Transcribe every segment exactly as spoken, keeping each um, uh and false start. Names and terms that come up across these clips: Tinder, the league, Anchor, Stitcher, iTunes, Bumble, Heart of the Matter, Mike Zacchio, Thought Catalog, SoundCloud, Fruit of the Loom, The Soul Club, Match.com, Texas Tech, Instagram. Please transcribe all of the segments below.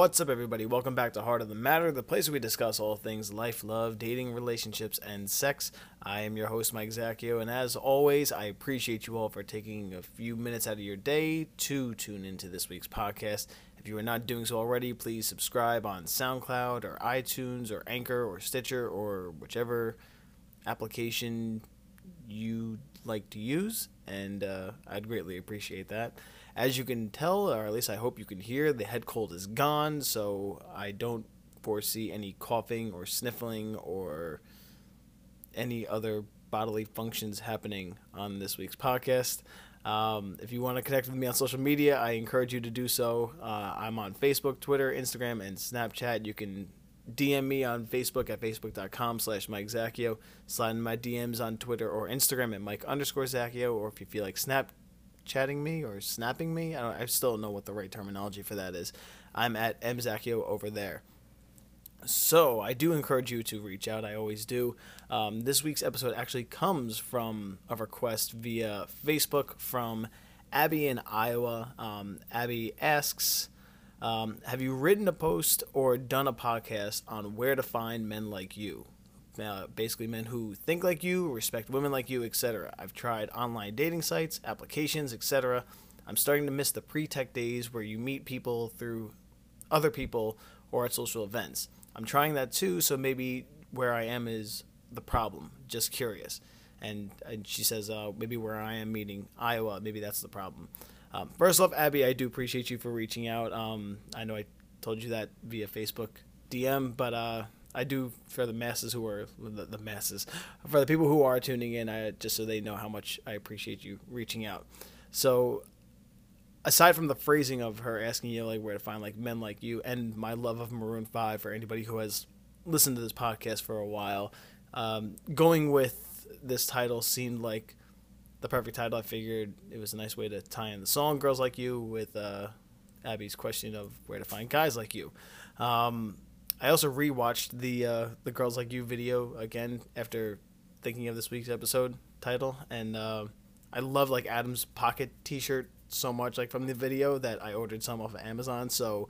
What's up, everybody? Welcome back to Heart of the Matter, the place where we discuss all things life, love, dating, relationships, and sex. I am your host, Mike Zacchio, and as always, I appreciate you all for taking a few minutes out of your day to tune into this week's podcast. If you are not doing so already, please subscribe on SoundCloud or iTunes or Anchor or Stitcher or whichever application you like to use, and uh, I'd greatly appreciate that. As you can tell, or at least I hope you can hear, the head cold is gone, so I don't foresee any coughing or sniffling or any other bodily functions happening on this week's podcast. Um, if you want to connect with me on social media, I encourage you to do so. Uh, I'm on Facebook, Twitter, Instagram, and Snapchat. You can D M me on Facebook at facebook.com slash Mike Zacchio. Slide in my D Ms on Twitter or Instagram at Mike underscore Zacchio, or if you feel like snap chatting me or snapping me, I, don't, I still don't know what the right terminology for that is. I'm at mzacchio over there. So I do encourage you to reach out. I always do. Um, this week's episode actually comes from a request via Facebook from Abby in Iowa. Um, Abby asks, Um, have you written a post or done a podcast on where to find men like you? Uh, basically men who think like you, respect women like you, et cetera. I've tried online dating sites, applications, et cetera. I'm starting to miss the pre-tech days where you meet people through other people or at social events. I'm trying that too, so maybe where I am is the problem. Just curious. And, and she says, uh, maybe where I am, meaning Iowa, maybe that's the problem. Um, first off, Abby, I do appreciate you for reaching out. Um, I know I told you that via Facebook D M, but uh, I do, for the masses who are, the, the masses, for the people who are tuning in, I, just so they know how much I appreciate you reaching out. So, aside from the phrasing of her asking you like where to find like men like you, and my love of Maroon five for anybody who has listened to this podcast for a while, um, going with this title seemed like the perfect title. I figured it was a nice way to tie in the song Girls Like You with uh, Abby's question of where to find guys like you. Um, I also rewatched the uh, the Girls Like You video again after thinking of this week's episode title, and uh, I love like Adam's pocket t-shirt so much, like from the video, that I ordered some off of Amazon. So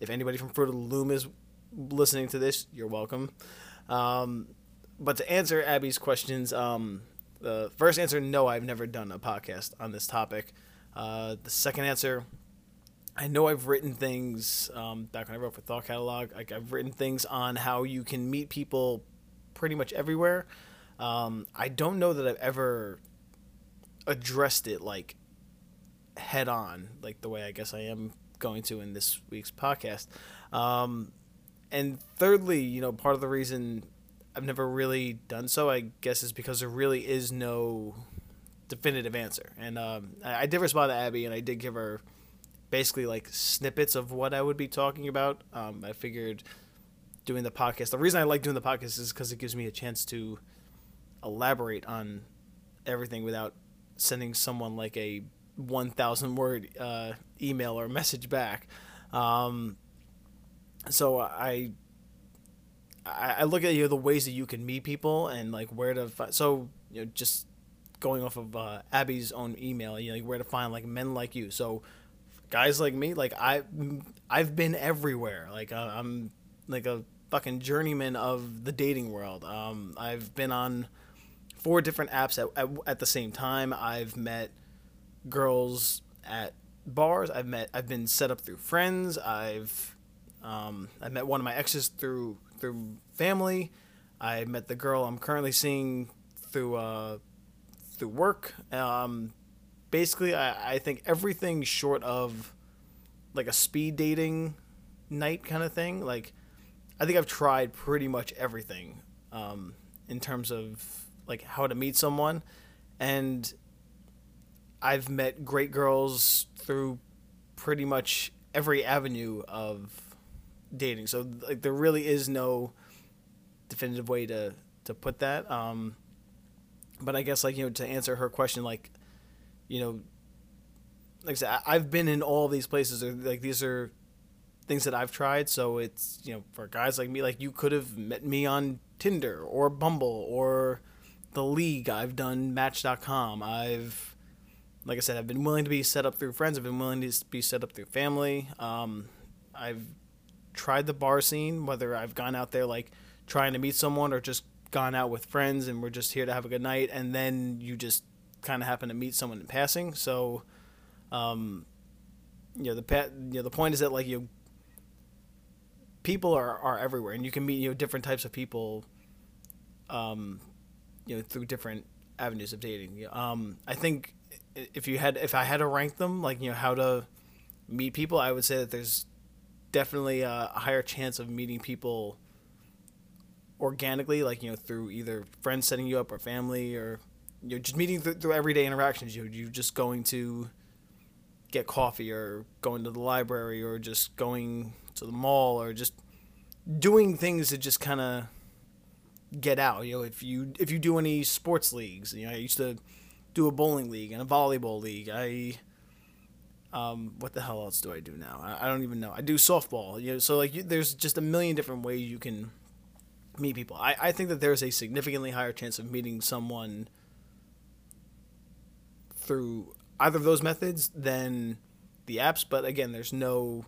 if anybody from Fruit of the Loom is listening to this, you're welcome. Um, but to answer Abby's questions, um, the first answer, no, I've never done a podcast on this topic. Uh, the second answer, I know I've written things, um, back when I wrote for Thought Catalog, like I've written things on how you can meet people pretty much everywhere. Um, I don't know that I've ever addressed it like head on, like the way I guess I am going to in this week's podcast. Um, and thirdly, you know, part of the reason I've never really done so, I guess, is because there really is no definitive answer. And um, I did respond to Abby, and I did give her basically like snippets of what I would be talking about. Um, I figured doing the podcast, the reason I like doing the podcast is because it gives me a chance to elaborate on everything without sending someone like a one thousand word uh, email or message back. Um, so I... I look at, you know, the ways that you can meet people and like where to find, so, you know, just going off of uh, Abby's own email, you know, like where to find like men like you. So guys like me, like I, I've been everywhere. Like uh, I'm like a fucking journeyman of the dating world. Um, I've been on four different apps at, at, at the same time. I've met girls at bars. I've met, I've been set up through friends. I've, um, I met one of my exes through through family. I met the girl I'm currently seeing through uh, through work. Um, basically, I, I think everything short of like a speed dating night kind of thing, like I think I've tried pretty much everything um, in terms of like how to meet someone. And I've met great girls through pretty much every avenue of dating. So like there really is no definitive way to to put that, um but I guess, like, you know, to answer her question, like, you know, like I said, I've been in all these places. Like, these are things that I've tried. So it's, you know, for guys like me, like, you could have met me on Tinder or Bumble or the League. I've done Match dot com. I've, like I said, I've been willing to be set up through friends. I've been willing to be set up through family. um I've tried the bar scene, whether I've gone out there like trying to meet someone or just gone out with friends and we're just here to have a good night, and then you just kind of happen to meet someone in passing. So, um, you know, the pa- you know, the point is that like you people are, are everywhere, and you can meet, you know, different types of people, um, you know, through different avenues of dating. Um, I think if you had, if I had to rank them, like, you know, how to meet people, I would say that there's definitely a higher chance of meeting people organically, like, you know, through either friends setting you up or family, or, you know, just meeting th- through everyday interactions. You you just going to get coffee or going to the library or just going to the mall or just doing things to just kind of get out. You know, if you if you do any sports leagues, you know, I used to do a bowling league and a volleyball league. I um what the hell else do I do now? I, I don't even know. I do softball. You know, so like you, there's just a million different ways you can meet people. I, I think that there's a significantly higher chance of meeting someone through either of those methods than the apps, but again, there's no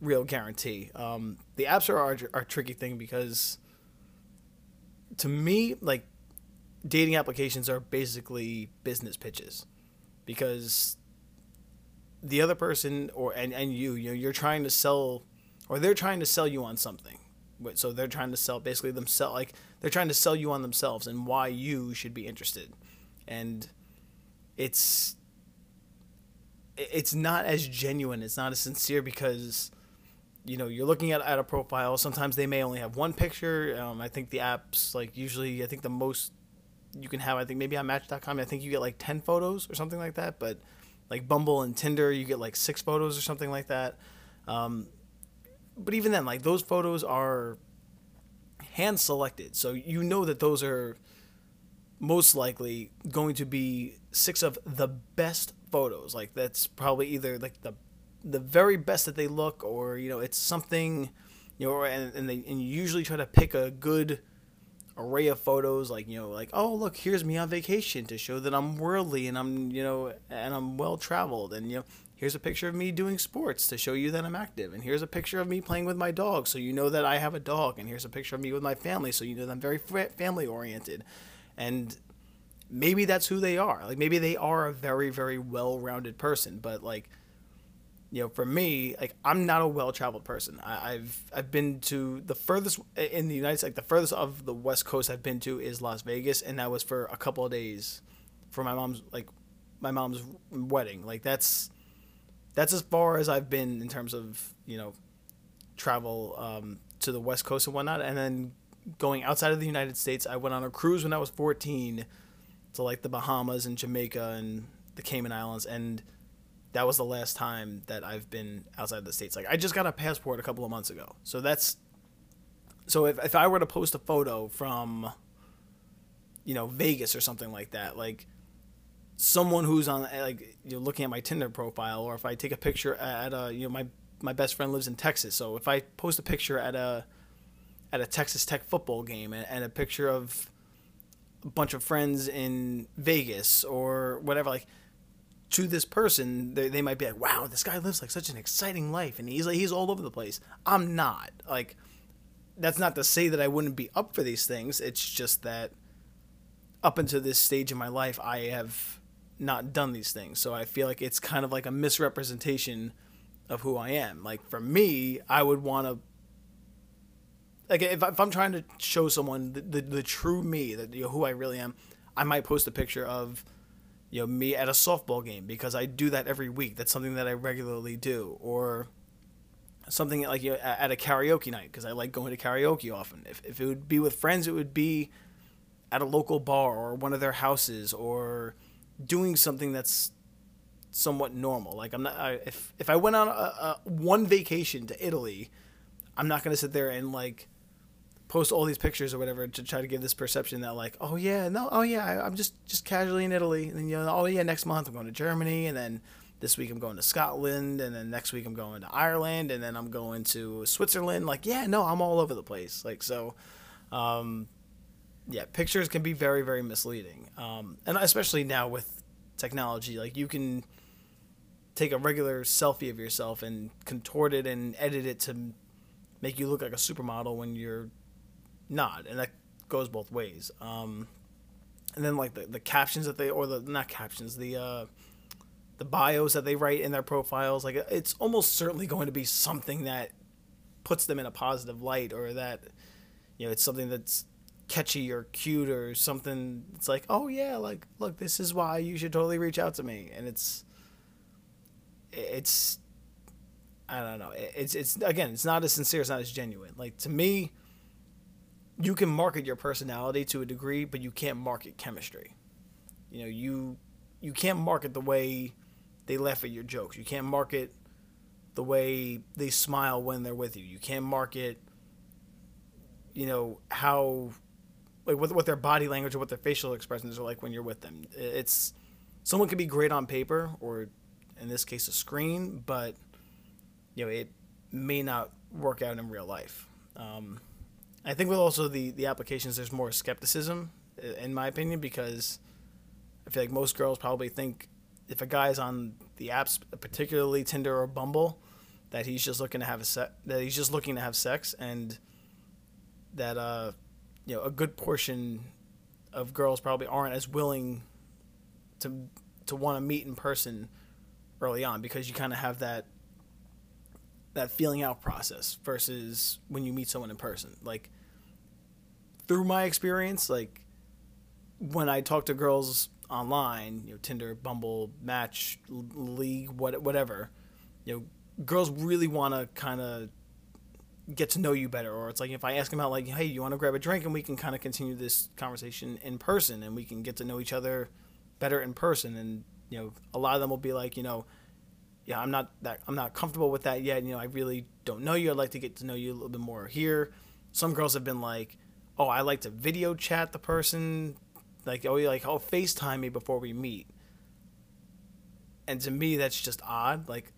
real guarantee. Um, the apps are, are, are a tricky thing because, to me, like, dating applications are basically business pitches, because the other person or and, and you, you know, you're trying to sell, or they're trying to sell you on something. So they're trying to sell basically themselves, like they're trying to sell you on themselves and why you should be interested. And it's, it's not as genuine. It's not as sincere because, you know, you're looking at, at a profile. Sometimes they may only have one picture. Um, I think the apps, like usually I think the most you can have, I think maybe on Match dot com, I think you get like ten photos or something like that. But like Bumble and Tinder, you get like six photos or something like that. Um, But even then, like, those photos are hand-selected. So you know that those are most likely going to be six of the best photos. Like, that's probably either, like, the the very best that they look, or, you know, it's something, you know, and, and, they, and you usually try to pick a good array of photos. Like, you know, like, oh, look, here's me on vacation to show that I'm worldly and I'm, you know, and I'm well-traveled and, you know, here's a picture of me doing sports to show you that I'm active. And here's a picture of me playing with my dog so you know that I have a dog. And here's a picture of me with my family so you know that I'm very family-oriented. And maybe that's who they are. Like, maybe they are a very, very well-rounded person. But, like, you know, for me, like, I'm not a well-traveled person. I, I've I've been to the furthest in the United States, like, the furthest of the West Coast I've been to is Las Vegas. And that was for a couple of days for my mom's, like, my mom's wedding. Like, that's... That's as far as I've been in terms of, you know, travel um, to the West Coast and whatnot. And then going outside of the United States, I went on a cruise when I was fourteen to, like, the Bahamas and Jamaica and the Cayman Islands. And that was the last time that I've been outside of the States. Like, I just got a passport a couple of months ago. So that's – so if, if I were to post a photo from, you know, Vegas or something like that, like – someone who's on, like, you know, looking at my Tinder profile, or if I take a picture at a, you know, my my best friend lives in Texas, so if I post a picture at a at a Texas Tech football game and, and a picture of a bunch of friends in Vegas or whatever, like, to this person, they, they might be like, wow, this guy lives like such an exciting life, and he's like he's all over the place. I'm not, like, that's not to say that I wouldn't be up for these things. It's just that up until this stage in my life, I have not done these things. So I feel like it's kind of like a misrepresentation of who I am. Like, for me, I would want to, like, if, I, if I'm trying to show someone the, the, the true me, that, you know, who I really am, I might post a picture of, you know, me at a softball game because I do that every week. That's something that I regularly do, or something like, you know, at a karaoke night because I like going to karaoke often. If if it would be with friends, it would be at a local bar or one of their houses, or doing something that's somewhat normal. Like, I'm not, I, if, if I went on a, a one vacation to Italy, I'm not going to sit there and, like, post all these pictures or whatever to try to give this perception that, like, oh yeah, no, oh yeah, I, I'm just, just casually in Italy. And then, you know, oh yeah, next month I'm going to Germany. And then this week I'm going to Scotland. And then next week I'm going to Ireland. And then I'm going to Switzerland. Like, yeah, no, I'm all over the place. Like, so, um, yeah, pictures can be very, very misleading. Um, and especially now with technology, like, you can take a regular selfie of yourself and contort it and edit it to make you look like a supermodel when you're not, and that goes both ways. Um, and then like the, the captions that they, or the not captions, the uh, the bios that they write in their profiles, like it's almost certainly going to be something that puts them in a positive light, or that, you know, it's something that's catchy or cute or something. It's like, oh yeah, like look, this is why you should totally reach out to me. And it's it's I don't know. It's it's again, it's not as sincere, it's not as genuine. Like to me, you can market your personality to a degree, but you can't market chemistry. You know, you you can't market the way they laugh at your jokes. You can't market the way they smile when they're with you. You can't market, you know, how, like what what their body language or what their facial expressions are like when you're with them. It's someone can be great on paper, or in this case a screen, but you know, it may not work out in real life. Um, I think with also the, the applications, there's more skepticism, in my opinion, because I feel like most girls probably think if a guy's on the apps, particularly Tinder or Bumble, that he's just looking to have a se- that he's just looking to have sex, and that uh, you know, a good portion of girls probably aren't as willing to to want to meet in person early on, because you kind of have that. that feeling out process versus when you meet someone in person. Like through my experience, like when I talk to girls online, you know, Tinder, Bumble, Match, League, what, whatever, you know, girls really want to kind of get to know you better. Or it's like, if I ask them out, like, hey, you want to grab a drink, and we can kind of continue this conversation in person, and we can get to know each other better in person. And, you know, a lot of them will be like, you know, yeah, I'm not that I'm not comfortable with that yet. You know, I really don't know you. I'd like to get to know you a little bit more here. Some girls have been like, oh, I like to video chat the person. Like, oh, like, oh, FaceTime me before we meet. And to me, that's just odd. Like,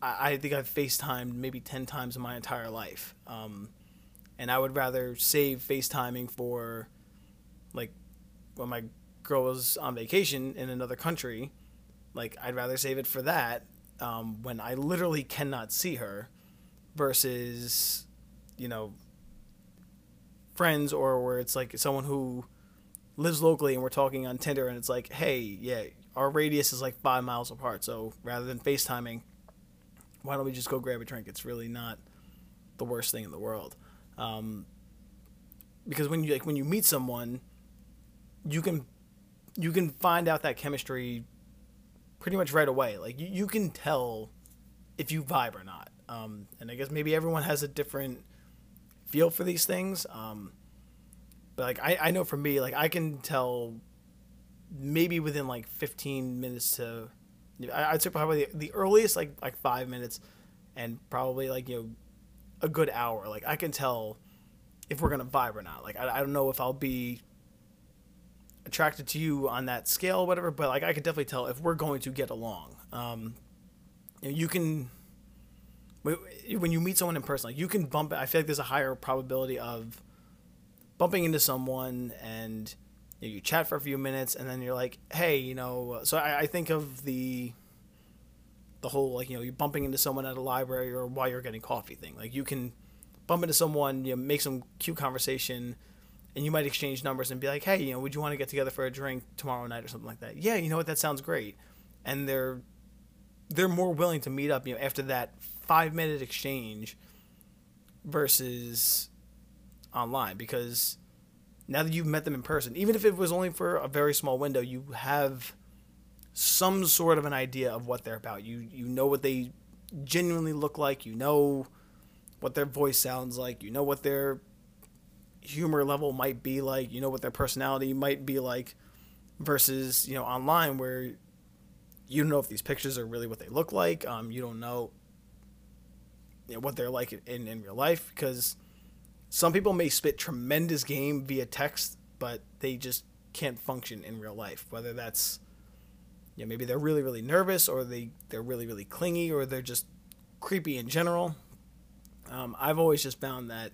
I, I think I've FaceTimed maybe ten times in my entire life. Um, and I would rather save FaceTiming for, like, when my girl was on vacation in another country. Like, I'd rather save it for that. Um, when I literally cannot see her, versus, you know, friends, or where it's like someone who lives locally and we're talking on Tinder, and it's like, hey, yeah, our radius is like five miles apart. So rather than FaceTiming, why don't we just go grab a drink? It's really not the worst thing in the world. Um, because when you like when you meet someone, you can you can find out that chemistry pretty much right away. Like, you, you can tell if you vibe or not. Um, and I guess maybe everyone has a different feel for these things. Um, but, like, I, I know for me, like, I can tell maybe within, like, fifteen minutes to... I, I'd say probably the, the earliest, like, like five minutes and probably, like, you know, a good hour. Like, I can tell if we're going to vibe or not. Like, I, I don't know if I'll be attracted to you on that scale, whatever, but like I could definitely tell if we're going to get along. Um, you know, you can, when you meet someone in person, like you can bump. I feel like there's a higher probability of bumping into someone, and you know, you chat for a few minutes, and then you're like, hey, you know. So I, I think of the the whole like, you know, you're bumping into someone at a library or while you're getting coffee thing. Like you can bump into someone, you know, make some cute conversation. And you might exchange numbers and be like, hey, you know, would you want to get together for a drink tomorrow night or something like that? Yeah, you know what, that sounds great. And they're they're more willing to meet up, you know, after that five-minute exchange versus online. Because now that you've met them in person, even if it was only for a very small window, you have some sort of an idea of what they're about. You, you know what they genuinely look like. You know what their voice sounds like. You know what their humor level might be like, you know what their personality might be like, versus, you know, online where you don't know if these pictures are really what they look like. Um, you don't know, you know what they're like in, in real life, because some people may spit tremendous game via text, but they just can't function in real life, whether that's, you know, maybe they're really, really nervous, or they, they're really, really clingy, or they're just creepy in general. Um, I've always just found that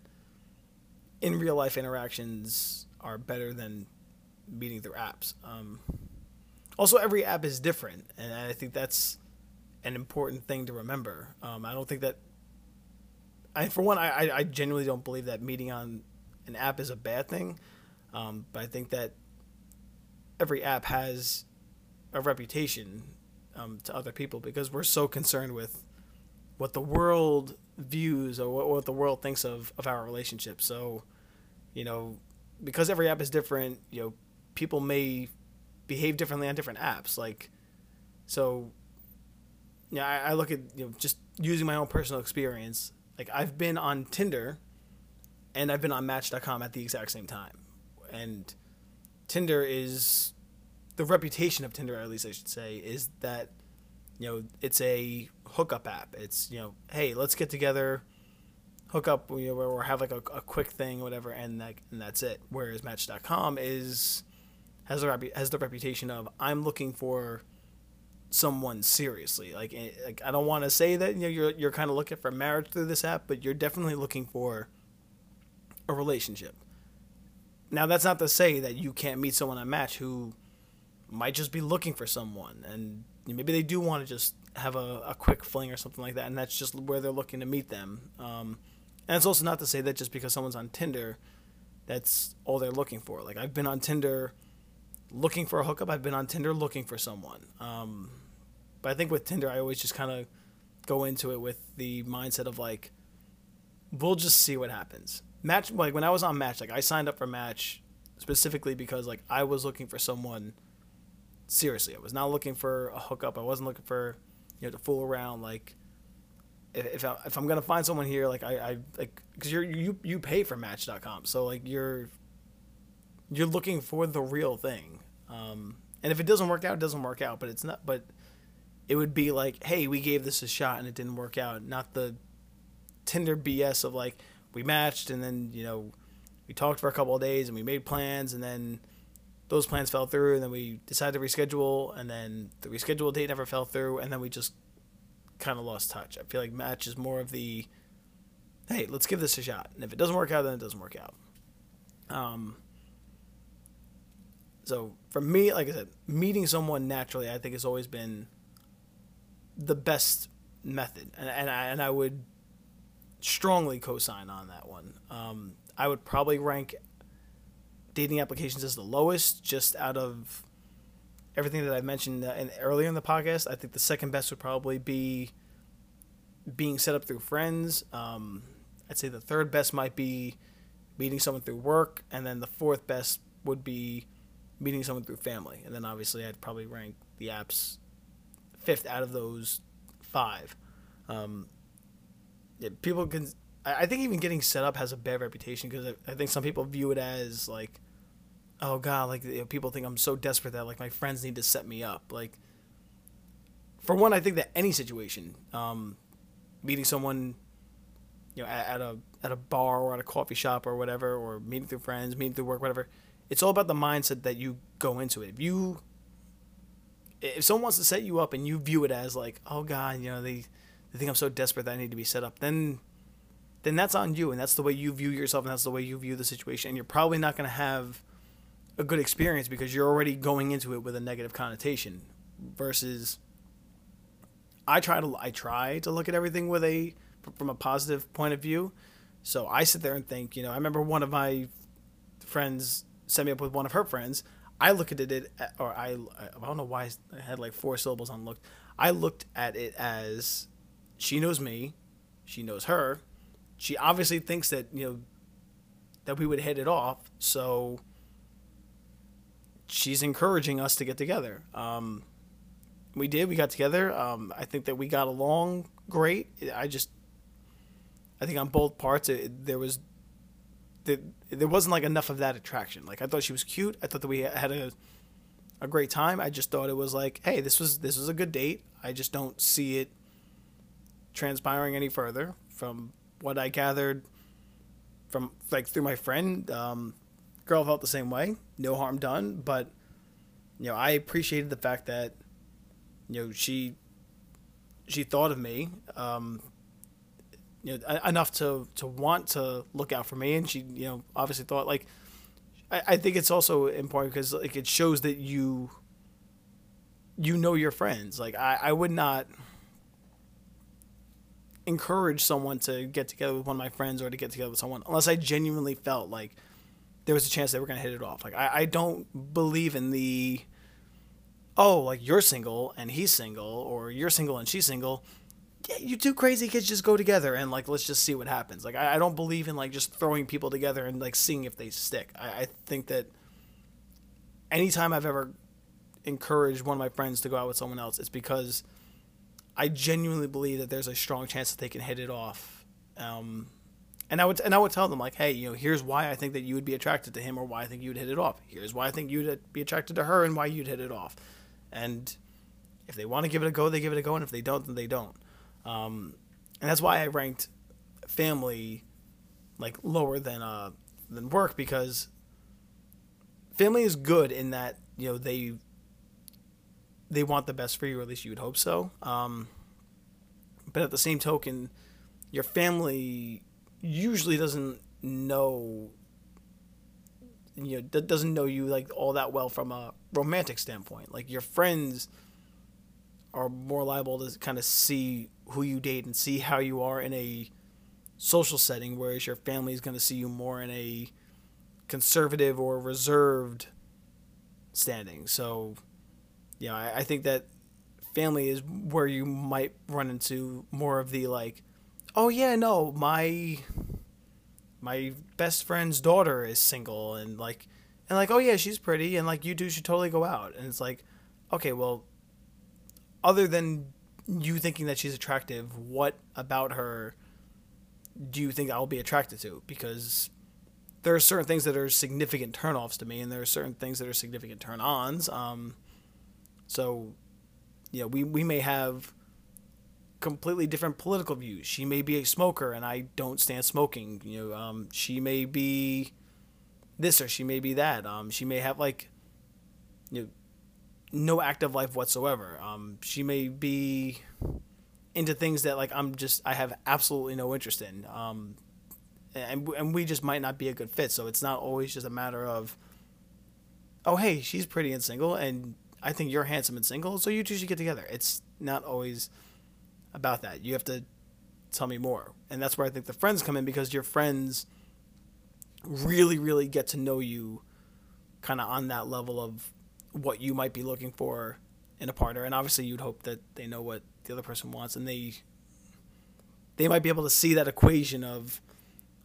in real life interactions are better than meeting through apps. Um, also, every app is different, and I think that's an important thing to remember. Um, I don't think that I for one, I, I genuinely don't believe that meeting on an app is a bad thing. Um, but I think that every app has a reputation um, to other people because we're so concerned with what the world views or what, what the world thinks of, of our relationship. So, you know, because every app is different, you know, people may behave differently on different apps. Like, so, yeah, I, I look at, you know, just using my own personal experience. Like, I've been on Tinder and I've been on Match dot com at the exact same time. And Tinder is, the reputation of Tinder, at least I should say, is that, you know, it's a hookup app. It's, you know, hey, let's get together, hook up, you know, or have like a, a quick thing or whatever, and like, and that's it. Whereas Match dot com is, has the, has the reputation of, I'm looking for someone seriously. Like, like I don't want to say that, you know, you're you're kind of looking for marriage through this app, but you're definitely looking for a relationship. Now, that's not to say that you can't meet someone on Match who might just be looking for someone, and maybe they do want to just have a, a quick fling or something like that, and that's just where they're looking to meet them. Um, and it's also not to say that just because someone's on Tinder, that's all they're looking for. Like, I've been on Tinder looking for a hookup. I've been on Tinder looking for someone. Um, but I think with Tinder, I always just kind of go into it with the mindset of, like, we'll just see what happens. Match, like, when I was on Match, like, I signed up for Match specifically because, like, I was looking for someone seriously. I was not looking for a hookup. I wasn't looking for, you know, to fool around. Like, if if, I, if I'm gonna find someone here, like I, I like, because you're you you pay for Match dot com, so like you're you're looking for the real thing. Um, and if it doesn't work out, it doesn't work out. But it's not. But it would be like, hey, we gave this a shot and it didn't work out. Not the Tinder B S of like, we matched and then, you know, we talked for a couple of days and we made plans and then those plans fell through, and then we decided to reschedule, and then the rescheduled date never fell through, and then we just kind of lost touch. I feel like Match is more of the, hey, let's give this a shot, and if it doesn't work out, then it doesn't work out. Um. So for me, like I said, meeting someone naturally, I think, has always been the best method, and and I and I would strongly co-sign on that one. Um, I would probably rank dating applications is the lowest, just out of everything that I mentioned in, earlier in the podcast. I think the second best would probably be being set up through friends. Um, I'd say the third best might be meeting someone through work, and then the fourth best would be meeting someone through family. And then obviously I'd probably rank the apps fifth out of those five. Um, yeah, people can... I think even getting set up has a bad reputation because I think some people view it as like, oh God, like, you know, people think I'm so desperate that like my friends need to set me up. Like, for one, I think that any situation, um, meeting someone, you know, at, at a, at a bar or at a coffee shop or whatever, or meeting through friends, meeting through work, whatever, it's all about the mindset that you go into it. If you, if someone wants to set you up and you view it as like, oh God, you know, they, they think I'm so desperate that I need to be set up, then then that's on you, and that's the way you view yourself, and that's the way you view the situation, and you're probably not going to have a good experience because you're already going into it with a negative connotation. Versus, I try to I try to look at everything with a from a positive point of view. So I sit there and think, you know, I remember one of my friends set me up with one of her friends. I looked at it, or I I don't know why I had like four syllables on looked. I looked at it as, she knows me, she knows her. She obviously thinks that, you know, that we would hit it off, so she's encouraging us to get together. Um, we did. We got together. Um, I think that we got along great. I just, I think on both parts, it, there was, there, there wasn't like enough of that attraction. Like, I thought she was cute. I thought that we had a, a great time. I just thought it was like, hey, this was this was a good date. I just don't see it transpiring any further from what I gathered from, like, through my friend. Um, girl felt the same way. No harm done. But, you know, I appreciated the fact that, you know, she she thought of me, um, you know, enough to, to want to look out for me. And she, you know, obviously thought, like, I, I think it's also important because, like, it shows that you, you know your friends. Like, I, I would not... encourage someone to get together with one of my friends or to get together with someone unless I genuinely felt like there was a chance they were going to hit it off. Like, I, I don't believe in the, oh, like, you're single and he's single, or you're single and she's single. Yeah, you two crazy kids just go together and, like, let's just see what happens. Like, I, I don't believe in, like, just throwing people together and, like, seeing if they stick. I, I think that anytime I've ever encouraged one of my friends to go out with someone else, it's because I genuinely believe that there's a strong chance that they can hit it off. Um, and I would and I would tell them, like, hey, you know, here's why I think that you would be attracted to him or why I think you'd hit it off. Here's why I think you'd be attracted to her and why you'd hit it off. And if they want to give it a go, they give it a go. And if they don't, then they don't. Um, and that's why I ranked family, like, lower than, uh, than work, because family is good in that, you know, they, they want the best for you, or at least you would hope so. Um, but at the same token, your family usually doesn't know, you know, doesn't know you, like, all that well from a romantic standpoint. Like, your friends are more liable to kind of see who you date and see how you are in a social setting, whereas your family is going to see you more in a conservative or reserved standing. So, you know, I, I think that family is where you might run into more of the, like, oh yeah, no, my my best friend's daughter is single, and like and like oh yeah, she's pretty, and like you two should totally go out. And it's like, okay, well, other than you thinking that she's attractive, what about her do you think I'll be attracted to? Because there are certain things that are significant turnoffs to me, and there are certain things that are significant turn-ons. Um, so, you know, we, we may have completely different political views. She may be a smoker, and I don't stand smoking. You know, um, she may be this, or she may be that. Um, she may have, like, you know, no active life whatsoever. Um, she may be into things that, like, I'm just, I have absolutely no interest in. Um, and, and we just might not be a good fit. So it's not always just a matter of, oh, hey, she's pretty and single, and I think you're handsome and single, so you two should get together. It's not always about that. You have to tell me more. And that's where I think the friends come in, because your friends really, really get to know you kind of on that level of what you might be looking for in a partner. And obviously you'd hope that they know what the other person wants, and they they might be able to see that equation of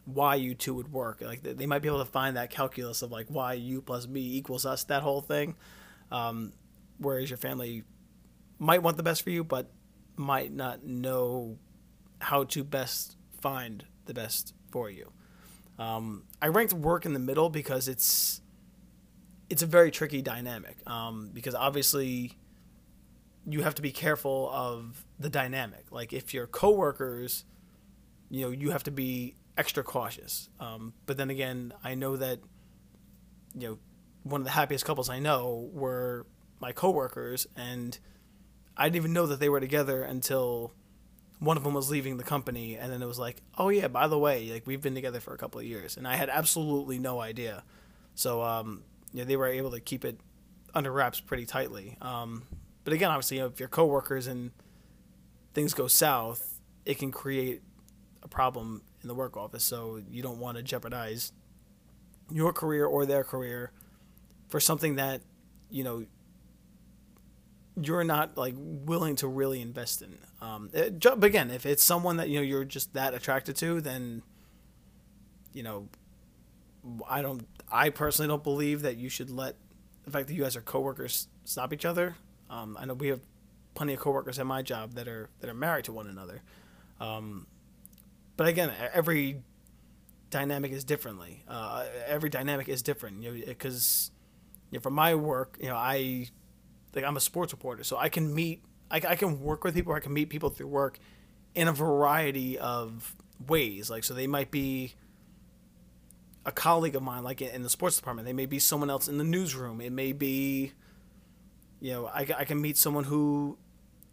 why you two would work. Like, they might be able to find that calculus of, like, why you plus me equals us, that whole thing. Um, whereas your family might want the best for you, but might not know how to best find the best for you. Um, I ranked work in the middle because it's, it's a very tricky dynamic, um, because obviously you have to be careful of the dynamic. Like, if you're coworkers, you know, you have to be extra cautious. Um, but then again, I know that, you know, one of the happiest couples I know were my coworkers, and I didn't even know that they were together until one of them was leaving the company. And then it was like, oh yeah, by the way, like, we've been together for a couple of years, and I had absolutely no idea. So, um, yeah, they were able to keep it under wraps pretty tightly. Um, but again, obviously, you know, if you're coworkers and things go south, it can create a problem in the work office. So you don't want to jeopardize your career or their career for something that, you know, you're not, like, willing to really invest in. Um, it, but again, if it's someone that, you know, you're just that attracted to, then, you know, I don't, I personally don't believe that you should let the fact that you guys are coworkers stop each other. Um, I know we have plenty of coworkers at my job that are that are married to one another. Um, but again, every dynamic is differently. Uh, every dynamic is different, you know, because, you know, for my work, you know, I like I'm a sports reporter, so I can meet, I, I can work with people, or I can meet people through work in a variety of ways. Like, so they might be a colleague of mine, like in the sports department. They may be someone else in the newsroom. It may be, you know, I, I can meet someone who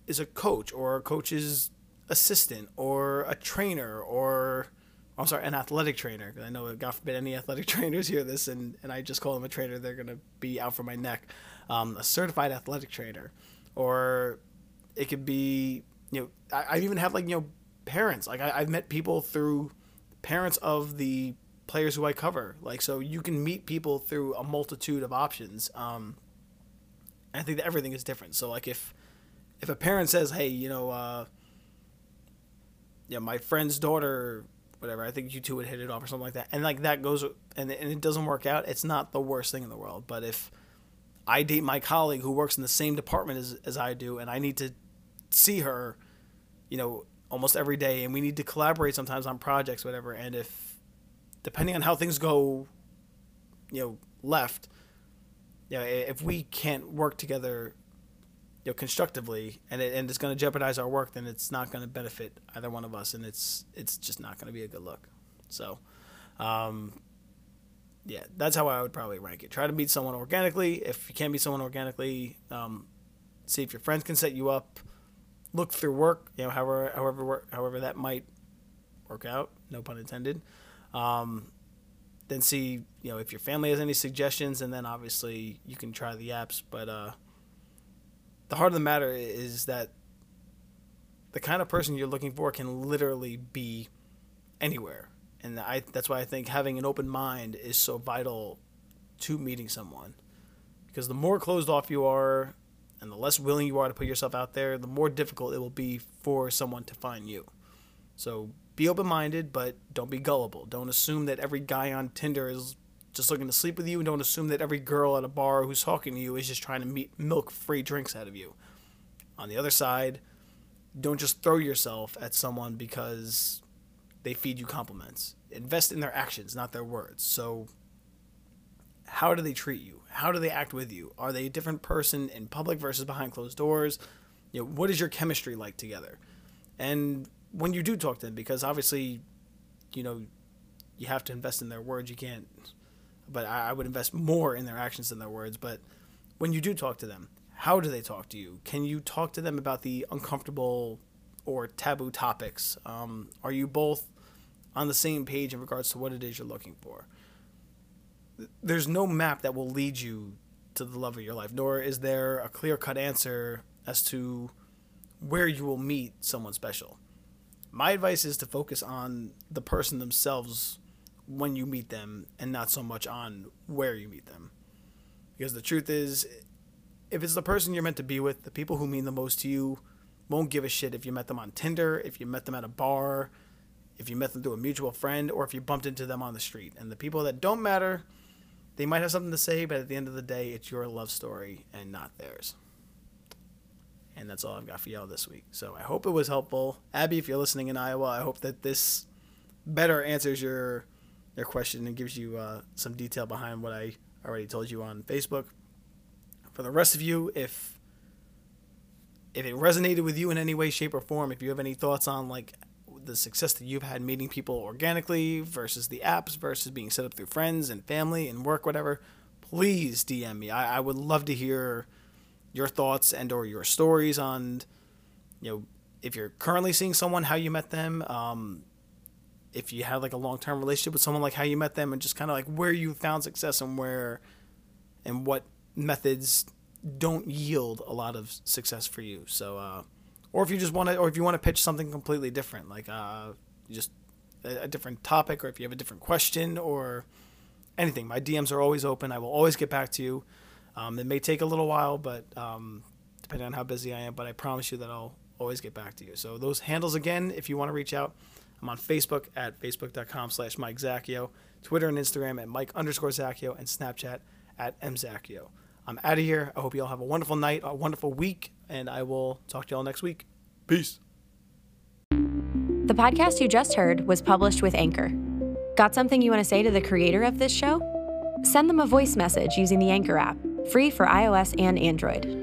is a coach, or a coach's assistant, or a trainer, or I'm sorry, an athletic trainer. I know, God forbid, any athletic trainers hear this, and, and I just call them a trainer, they're going to be out for my neck. Um, a certified athletic trainer, or it could be, you know, I, I even have, like, you know, parents. Like, I, I've met people through parents of the players who I cover. Like, so you can meet people through a multitude of options. Um, I think that everything is different. So, like, if if a parent says, hey, you know, uh, yeah, my friend's daughter, whatever, I think you two would hit it off or something like that, and, like, that goes and, and it doesn't work out, it's not the worst thing in the world. But if I date my colleague who works in the same department as, as I do, and I need to see her, you know, almost every day, and we need to collaborate sometimes on projects, whatever, and if, depending on how things go, you know, left, you know, if we can't work together, you know, constructively, and it, and it's going to jeopardize our work, then it's not going to benefit either one of us, and it's it's just not going to be a good look. So, um, yeah, that's how I would probably rank it. Try to meet someone organically. If you can't meet someone organically, um, see if your friends can set you up. Look through work, you know, however however however that might work out. No pun intended. Um, then see, you know, if your family has any suggestions, and then obviously you can try the apps, but. Uh, The heart of the matter is that the kind of person you're looking for can literally be anywhere. And I, that's why I think having an open mind is so vital to meeting someone. Because the more closed off you are and the less willing you are to put yourself out there, the more difficult it will be for someone to find you. So be open-minded, but don't be gullible. Don't assume that every guy on Tinder is just looking to sleep with you, and don't assume that every girl at a bar who's talking to you is just trying to meet, milk free drinks out of you. On the other side, don't just throw yourself at someone because they feed you compliments. Invest in their actions, not their words. So how do they treat you? How do they act with you? Are they a different person in public versus behind closed doors? You know, what is your chemistry like together? And when you do talk to them, because obviously, you know, you have to invest in their words. You can't... But I would invest more in their actions than their words. But when you do talk to them, how do they talk to you? Can you talk to them about the uncomfortable or taboo topics? Um, are you both on the same page in regards to what it is you're looking for? There's no map that will lead you to the love of your life, nor is there a clear-cut answer as to where you will meet someone special. My advice is to focus on the person themselves when you meet them, and not so much on where you meet them. Because the truth is, if it's the person you're meant to be with, the people who mean the most to you won't give a shit if you met them on Tinder, if you met them at a bar, if you met them through a mutual friend, or if you bumped into them on the street. And the people that don't matter, they might have something to say, but at the end of the day, it's your love story and not theirs. And that's all I've got for y'all this week. So I hope it was helpful. Abby, if you're listening in Iowa, I hope that this better answers your their question and gives you uh, some detail behind what I already told you on Facebook. For the rest of you, if if it resonated with you in any way, shape, or form, if you have any thoughts on like the success that you've had meeting people organically versus the apps versus being set up through friends and family and work, whatever, please D M me. I, I would love to hear your thoughts and or your stories on, you know, if you're currently seeing someone, how you met them, um, if you had like a long-term relationship with someone, like how you met them, and just kind of like where you found success and where and what methods don't yield a lot of success for you. So, uh, or if you just want to, or if you want to pitch something completely different, like, uh, just a, a different topic, or if you have a different question or anything, my D Ms are always open. I will always get back to you. Um, it may take a little while, but, um, depending on how busy I am, but I promise you that I'll always get back to you. So those handles again, if you want to reach out, I'm on Facebook at facebook.com slash Mike Zacchio, Twitter and Instagram at Mike underscore Zacchio, and Snapchat at mzacchio. I'm out of here. I hope you all have a wonderful night, a wonderful week, and I will talk to you all next week. Peace. The podcast you just heard was published with Anchor. Got something you want to say to the creator of this show? Send them a voice message using the Anchor app, free for iOS and Android.